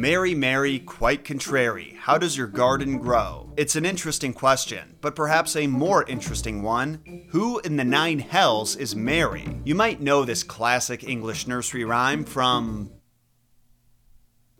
Mary, quite contrary, how does your garden grow? It's an interesting question, but perhaps a more interesting one. Who in the nine hells is Mary? You might know this classic English nursery rhyme from...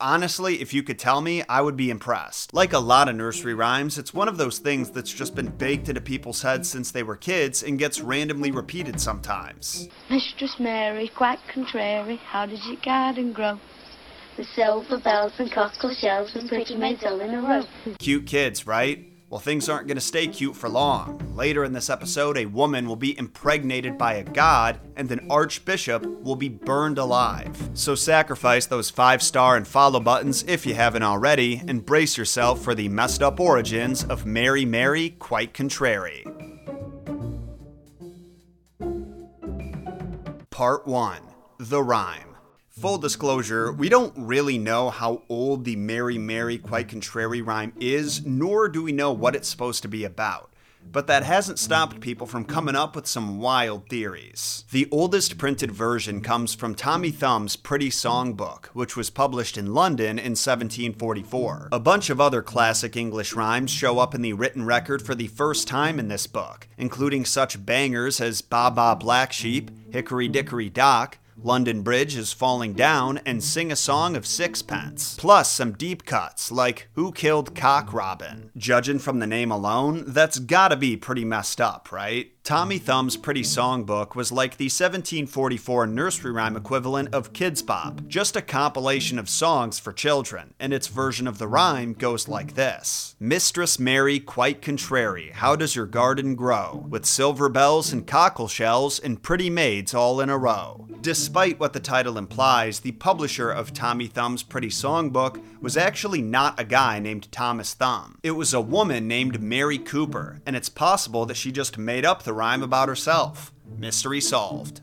Honestly, if you could tell me, I would be impressed. Like a lot of nursery rhymes, it's one of those things that's just been baked into people's heads since they were kids and gets randomly repeated sometimes. Mistress Mary, quite contrary, how does your garden grow? With silver bells and cockle shells and pretty maids all in a row. Cute kids, right? Well, things aren't going to stay cute for long. Later in this episode, a woman will be impregnated by a god, and an archbishop will be burned alive. So sacrifice those 5-star and follow buttons if you haven't already, and brace yourself for the messed up origins of Mary, quite contrary. Part 1. The Rhyme. Full disclosure, we don't really know how old the Mary, quite contrary rhyme is, nor do we know what it's supposed to be about. But that hasn't stopped people from coming up with some wild theories. The oldest printed version comes from Tommy Thumb's Pretty Song Book, which was published in London in 1744. A bunch of other classic English rhymes show up in the written record for the first time in this book, including such bangers as Ba Ba Black Sheep, Hickory Dickory Dock, London Bridge is Falling Down, and Sing a Song of Sixpence, plus some deep cuts like Who Killed Cock Robin? Judging from the name alone, that's gotta be pretty messed up, right? Tommy Thumb's Pretty Song Book was like the 1744 nursery rhyme equivalent of Kids Bop, just a compilation of songs for children, and its version of the rhyme goes like this. Mistress Mary, quite contrary, how does your garden grow? With silver bells and cockle shells and pretty maids all in a row. Despite what the title implies, the publisher of Tommy Thumb's Pretty Song Book was actually not a guy named Thomas Thumb. It was a woman named Mary Cooper, and it's possible that she just made up the rhyme about herself. Mystery solved.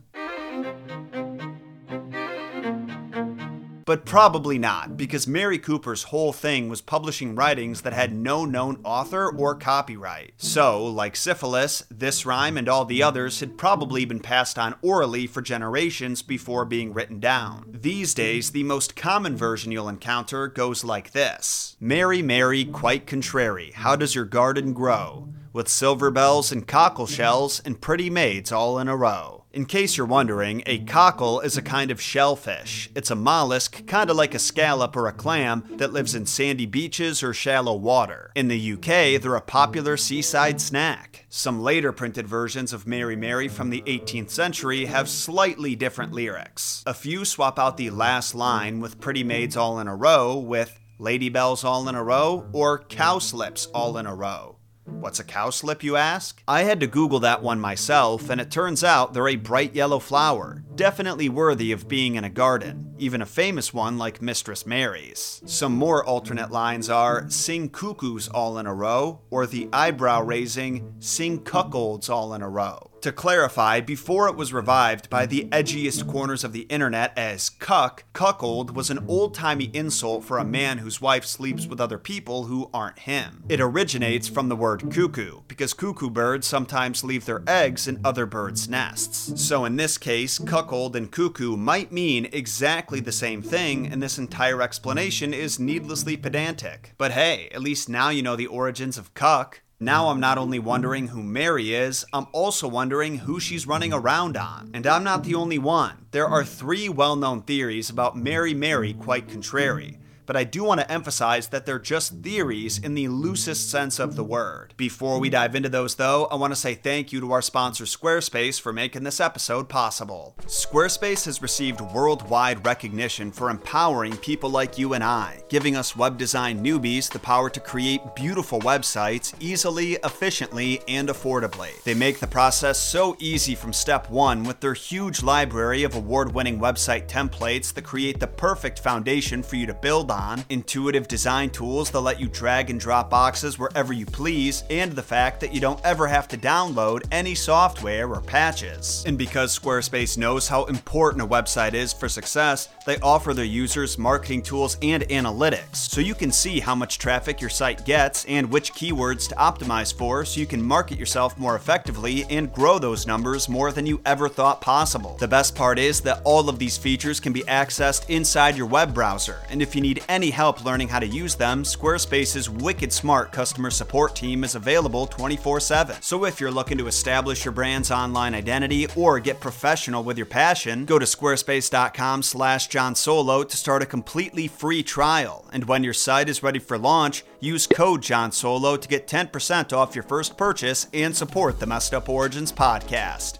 But probably not, because Mary Cooper's whole thing was publishing writings that had no known author or copyright. So, like syphilis, this rhyme and all the others had probably been passed on orally for generations before being written down. These days, the most common version you'll encounter goes like this. Mary, quite contrary, how does your garden grow? With silver bells and cockle shells and pretty maids all in a row. In case you're wondering, a cockle is a kind of shellfish. It's a mollusk, kinda like a scallop or a clam, that lives in sandy beaches or shallow water. In the UK, they're a popular seaside snack. Some later printed versions of Mary from the 18th century have slightly different lyrics. A few swap out the last line with pretty maids all in a row with lady bells all in a row or cowslips all in a row. What's a cowslip, you ask? I had to Google that one myself, and it turns out they're a bright yellow flower, definitely worthy of being in a garden, even a famous one like Mistress Mary's. Some more alternate lines are, sing cuckoos all in a row, or the eyebrow-raising, sing cuckolds all in a row. To clarify, before it was revived by the edgiest corners of the internet as cuckold was an old-timey insult for a man whose wife sleeps with other people who aren't him. It originates from the word cuckoo, because cuckoo birds sometimes leave their eggs in other birds' nests. So in this case, cuckold and cuckoo might mean exactly the same thing, and this entire explanation is needlessly pedantic. But hey, at least now you know the origins of cuck. Now I'm not only wondering who Mary is, I'm also wondering who she's running around on. And I'm not the only one. There are 3 well-known theories about Mary, quite contrary. But I do want to emphasize that they're just theories in the loosest sense of the word. Before we dive into those, though, I want to say thank you to our sponsor Squarespace for making this episode possible. Squarespace has received worldwide recognition for empowering people like you and I, giving us web design newbies the power to create beautiful websites easily, efficiently, and affordably. They make the process so easy from step 1 with their huge library of award-winning website templates that create the perfect foundation for you to build on, intuitive design tools that let you drag and drop boxes wherever you please, and the fact that you don't ever have to download any software or patches. And because Squarespace knows how important a website is for success, they offer their users marketing tools and analytics, so you can see how much traffic your site gets and which keywords to optimize for so you can market yourself more effectively and grow those numbers more than you ever thought possible. The best part is that all of these features can be accessed inside your web browser, and if you need need any help learning how to use them, Squarespace's wicked smart customer support team is available 24/7. So if you're looking to establish your brand's online identity or get professional with your passion, go to squarespace.com/JonSolo to start a completely free trial. And when your site is ready for launch, use code JonSolo to get 10% off your first purchase and support the Messed Up Origins podcast.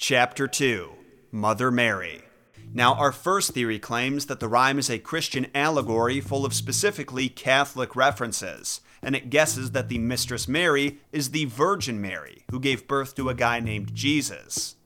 Chapter 2, Mother Mary. Now, our first theory claims that the rhyme is a Christian allegory full of specifically Catholic references, and it guesses that the Mistress Mary is the Virgin Mary, who gave birth to a guy named Jesus.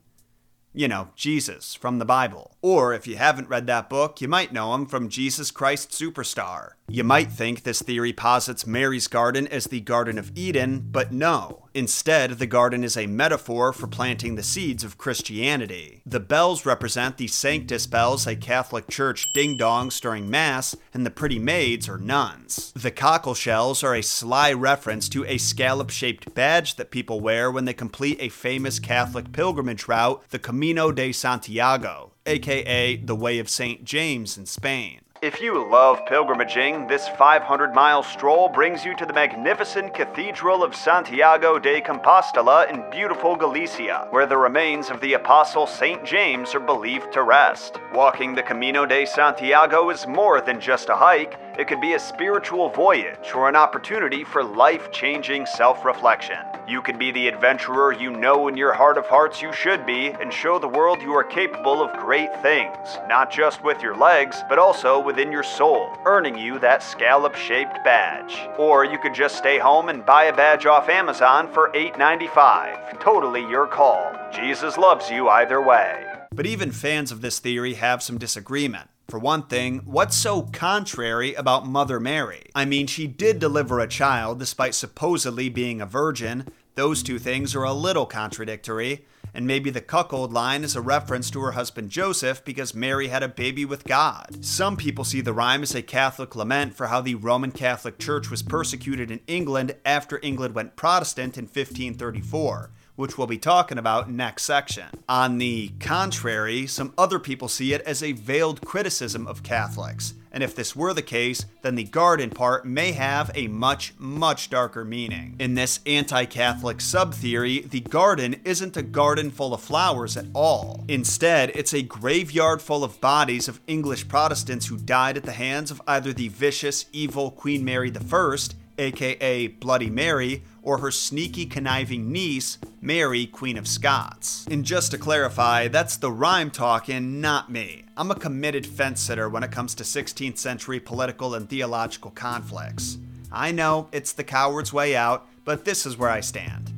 You know, Jesus from the Bible. Or if you haven't read that book, you might know him from Jesus Christ Superstar. You might think this theory posits Mary's garden as the Garden of Eden, but no. Instead, the garden is a metaphor for planting the seeds of Christianity. The bells represent the Sanctus bells, a Catholic church ding-dongs during Mass, and the pretty maids are nuns. The cockle shells are a sly reference to a scallop-shaped badge that people wear when they complete a famous Catholic pilgrimage route, the Camino de Santiago, aka the Way of St. James in Spain. If you love pilgrimaging, this 500-mile stroll brings you to the magnificent Cathedral of Santiago de Compostela in beautiful Galicia, where the remains of the Apostle St. James are believed to rest. Walking the Camino de Santiago is more than just a hike. It could be a spiritual voyage or an opportunity for life-changing self-reflection. You could be the adventurer you know in your heart of hearts you should be and show the world you are capable of great things, not just with your legs, but also within your soul, earning you that scallop-shaped badge. Or you could just stay home and buy a badge off Amazon for $8.95. Totally your call. Jesus loves you either way. But even fans of this theory have some disagreement. For one thing, what's so contrary about Mother Mary? I mean, she did deliver a child despite supposedly being a virgin. Those two things are a little contradictory. And maybe the cuckold line is a reference to her husband Joseph because Mary had a baby with God. Some people see the rhyme as a Catholic lament for how the Roman Catholic Church was persecuted in England after England went Protestant in 1534. Which we'll be talking about next section. On the contrary, some other people see it as a veiled criticism of Catholics, and if this were the case, then the garden part may have a much, much darker meaning. In this anti-Catholic sub-theory, the garden isn't a garden full of flowers at all. Instead, it's a graveyard full of bodies of English Protestants who died at the hands of either the vicious, evil Queen Mary I, aka Bloody Mary, or her sneaky, conniving niece, Mary, Queen of Scots. And just to clarify, that's the rhyme talking, not me. I'm a committed fence-sitter when it comes to 16th century political and theological conflicts. I know, it's the coward's way out, but this is where I stand.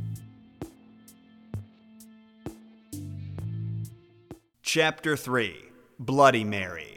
Chapter 3, Bloody Mary.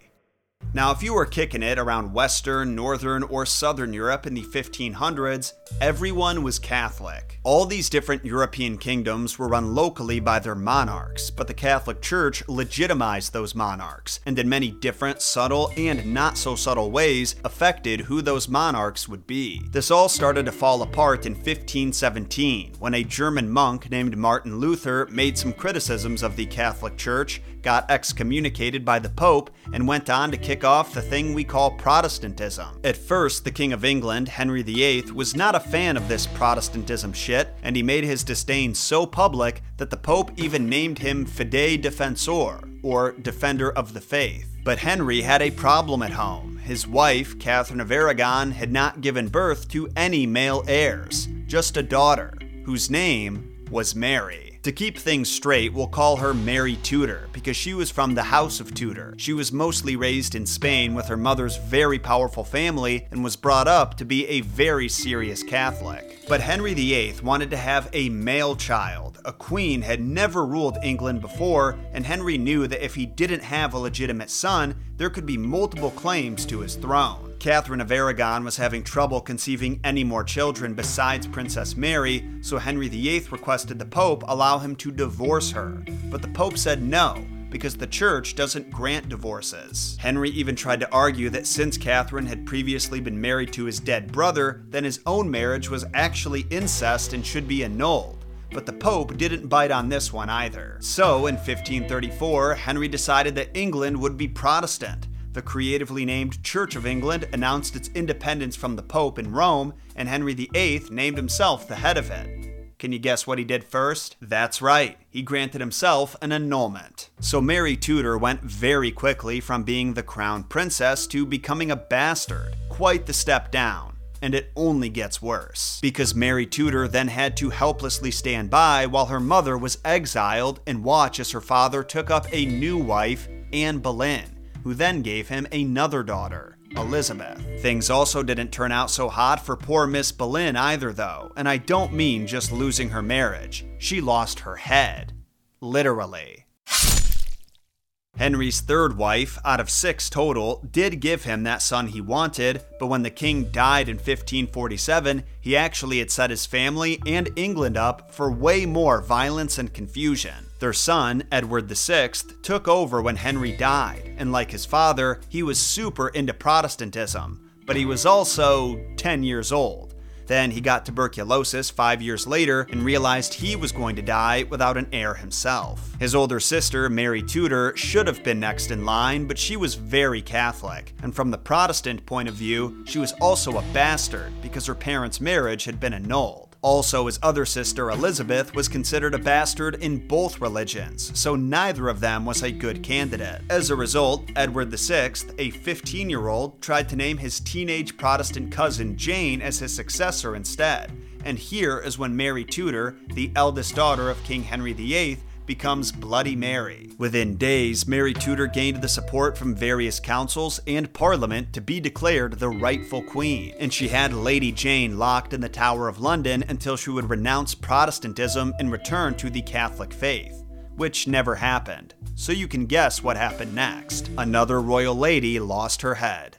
Now, if you were kicking it around Western, Northern, or Southern Europe in the 1500s, everyone was Catholic. All these different European kingdoms were run locally by their monarchs, but the Catholic Church legitimized those monarchs, and in many different, subtle, and not so subtle ways affected who those monarchs would be. This all started to fall apart in 1517, when a German monk named Martin Luther made some criticisms of the Catholic Church, got excommunicated by the Pope, and went on to kick off the thing we call Protestantism. At first, the King of England, Henry VIII, was not a fan of this Protestantism shit, and he made his disdain so public that the Pope even named him Fidei Defensor, or Defender of the Faith. But Henry had a problem at home. His wife, Catherine of Aragon, had not given birth to any male heirs, just a daughter, whose name was Mary. To keep things straight, we'll call her Mary Tudor, because she was from the House of Tudor. She was mostly raised in Spain with her mother's very powerful family and was brought up to be a very serious Catholic. But Henry VIII wanted to have a male child. A queen had never ruled England before, and Henry knew that if he didn't have a legitimate son, there could be multiple claims to his throne. Catherine of Aragon was having trouble conceiving any more children besides Princess Mary, so Henry VIII requested the Pope allow him to divorce her. But the Pope said no, because the church doesn't grant divorces. Henry even tried to argue that since Catherine had previously been married to his dead brother, then his own marriage was actually incest and should be annulled. But the Pope didn't bite on this one either. So in 1534, Henry decided that England would be Protestant. The creatively named Church of England announced its independence from the Pope in Rome, and Henry VIII named himself the head of it. Can you guess what he did first? That's right, he granted himself an annulment. So Mary Tudor went very quickly from being the crown princess to becoming a bastard, quite the step down. And it only gets worse, because Mary Tudor then had to helplessly stand by while her mother was exiled and watch as her father took up a new wife, Anne Boleyn, who then gave him another daughter, Elizabeth. Things also didn't turn out so hot for poor Miss Boleyn either though, and I don't mean just losing her marriage. She lost her head. Literally. Henry's third wife, out of 6 total, did give him that son he wanted, but when the king died in 1547, he actually had set his family and England up for way more violence and confusion. Their son, Edward VI, took over when Henry died, and like his father, he was super into Protestantism, but he was also 10 years old. Then he got tuberculosis 5 years later and realized he was going to die without an heir himself. His older sister, Mary Tudor, should have been next in line, but she was very Catholic, and from the Protestant point of view, she was also a bastard because her parents' marriage had been annulled. Also, his other sister, Elizabeth, was considered a bastard in both religions, so neither of them was a good candidate. As a result, Edward VI, a 15-year-old, tried to name his teenage Protestant cousin Jane as his successor instead. And here is when Mary Tudor, the eldest daughter of King Henry VIII, becomes Bloody Mary. Within days, Mary Tudor gained the support from various councils and parliament to be declared the rightful queen, and she had Lady Jane locked in the Tower of London until she would renounce Protestantism and return to the Catholic faith, which never happened. So you can guess what happened next. Another royal lady lost her head.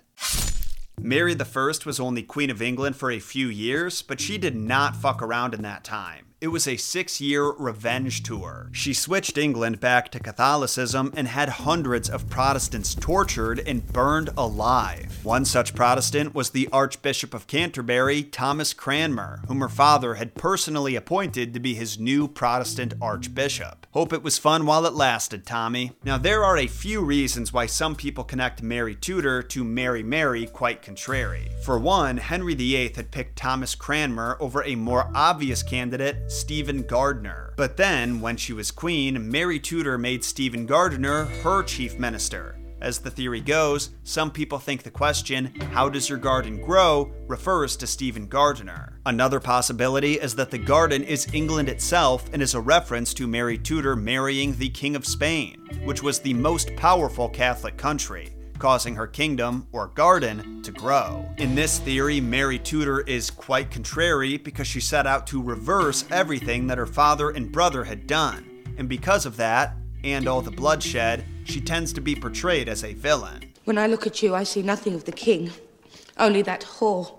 Mary I was only Queen of England for a few years, but she did not fuck around in that time. It was a 6-year revenge tour. She switched England back to Catholicism and had hundreds of Protestants tortured and burned alive. One such Protestant was the Archbishop of Canterbury, Thomas Cranmer, whom her father had personally appointed to be his new Protestant archbishop. Hope it was fun while it lasted, Tommy. Now, there are a few reasons why some people connect Mary Tudor to Mary Mary quite contrary. For one, Henry VIII had picked Thomas Cranmer over a more obvious candidate, Stephen Gardiner. But then, when she was queen, Mary Tudor made Stephen Gardiner her chief minister. As the theory goes, some people think the question, "How does your garden grow?" refers to Stephen Gardiner. Another possibility is that the garden is England itself and is a reference to Mary Tudor marrying the King of Spain, which was the most powerful Catholic country, causing her kingdom, or garden, to grow. In this theory, Mary Tudor is quite contrary because she set out to reverse everything that her father and brother had done, and because of that, and all the bloodshed, she tends to be portrayed as a villain. When I look at you, I see nothing of the king, only that whore,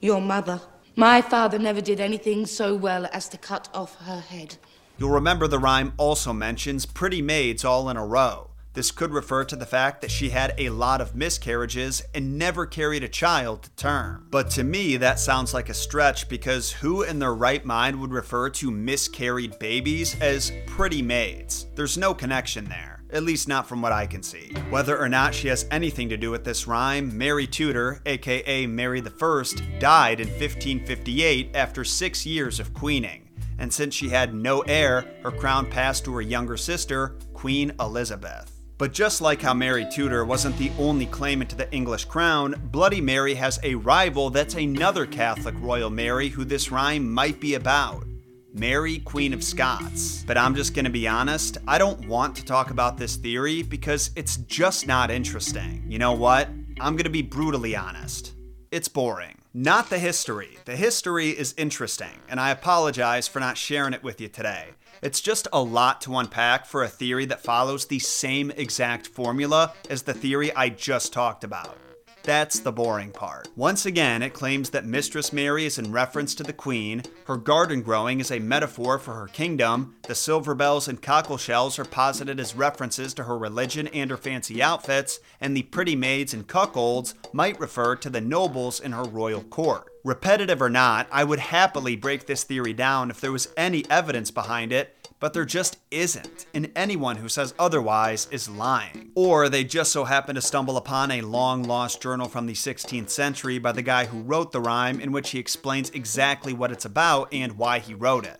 your mother. My father never did anything so well as to cut off her head. You'll remember the rhyme also mentions pretty maids all in a row. This could refer to the fact that she had a lot of miscarriages and never carried a child to term. But to me, that sounds like a stretch because who in their right mind would refer to miscarried babies as pretty maids? There's no connection there. At least not from what I can see. Whether or not she has anything to do with this rhyme, Mary Tudor, aka Mary I, died in 1558 after 6 years of queening. And since she had no heir, her crown passed to her younger sister, Queen Elizabeth. But just like how Mary Tudor wasn't the only claimant to the English crown, Bloody Mary has a rival that's another Catholic royal Mary who this rhyme might be about. Mary, Queen of Scots. But I'm just gonna be honest, I don't want to talk about this theory because it's just not interesting. You know what? I'm gonna be brutally honest. It's boring. Not the history. The history is interesting, and I apologize for not sharing it with you today. It's just a lot to unpack for a theory that follows the same exact formula as the theory I just talked about. That's the boring part. Once again, it claims that Mistress Mary is in reference to the queen, her garden growing is a metaphor for her kingdom, the silver bells and cockle shells are posited as references to her religion and her fancy outfits, and the pretty maids and cuckolds might refer to the nobles in her royal court. Repetitive or not, I would happily break this theory down if there was any evidence behind it, but there just isn't, and anyone who says otherwise is lying. Or they just so happen to stumble upon a long-lost journal from the 16th century by the guy who wrote the rhyme, in which he explains exactly what it's about and why he wrote it.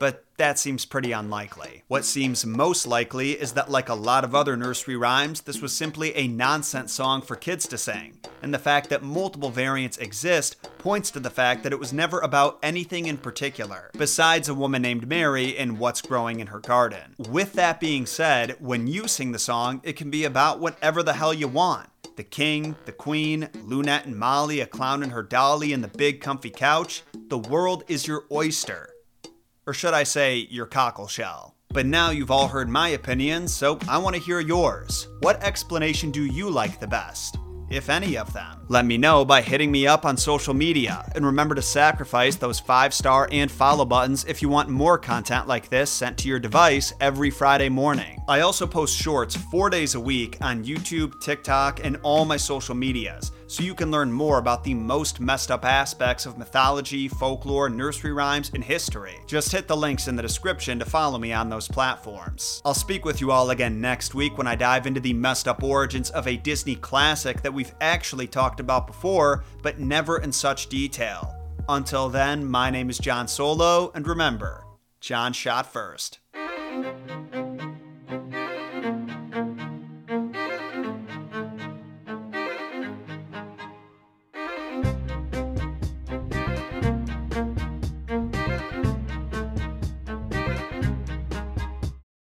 But that seems pretty unlikely. What seems most likely is that, like a lot of other nursery rhymes, this was simply a nonsense song for kids to sing, and the fact that multiple variants exist points to the fact that it was never about anything in particular, besides a woman named Mary and what's growing in her garden. With that being said, when you sing the song, it can be about whatever the hell you want. The king, the queen, Lunette and Molly, a clown and her dolly, and the big comfy couch. The world is your oyster. Or should I say, your cockle shell. But now you've all heard my opinion, so I want to hear yours. What explanation do you like the best, if any of them? Let me know by hitting me up on social media, and remember to sacrifice those 5-star and follow buttons if you want more content like this sent to your device every Friday morning. I also post shorts 4 days a week on YouTube, TikTok, and all my social medias, so you can learn more about the most messed up aspects of mythology, folklore, nursery rhymes, and history. Just hit the links in the description to follow me on those platforms. I'll speak with you all again next week when I dive into the messed up origins of a Disney classic that we've actually talked about before, but never in such detail. Until then, my name is Jon Solo, and remember, Jon shot first.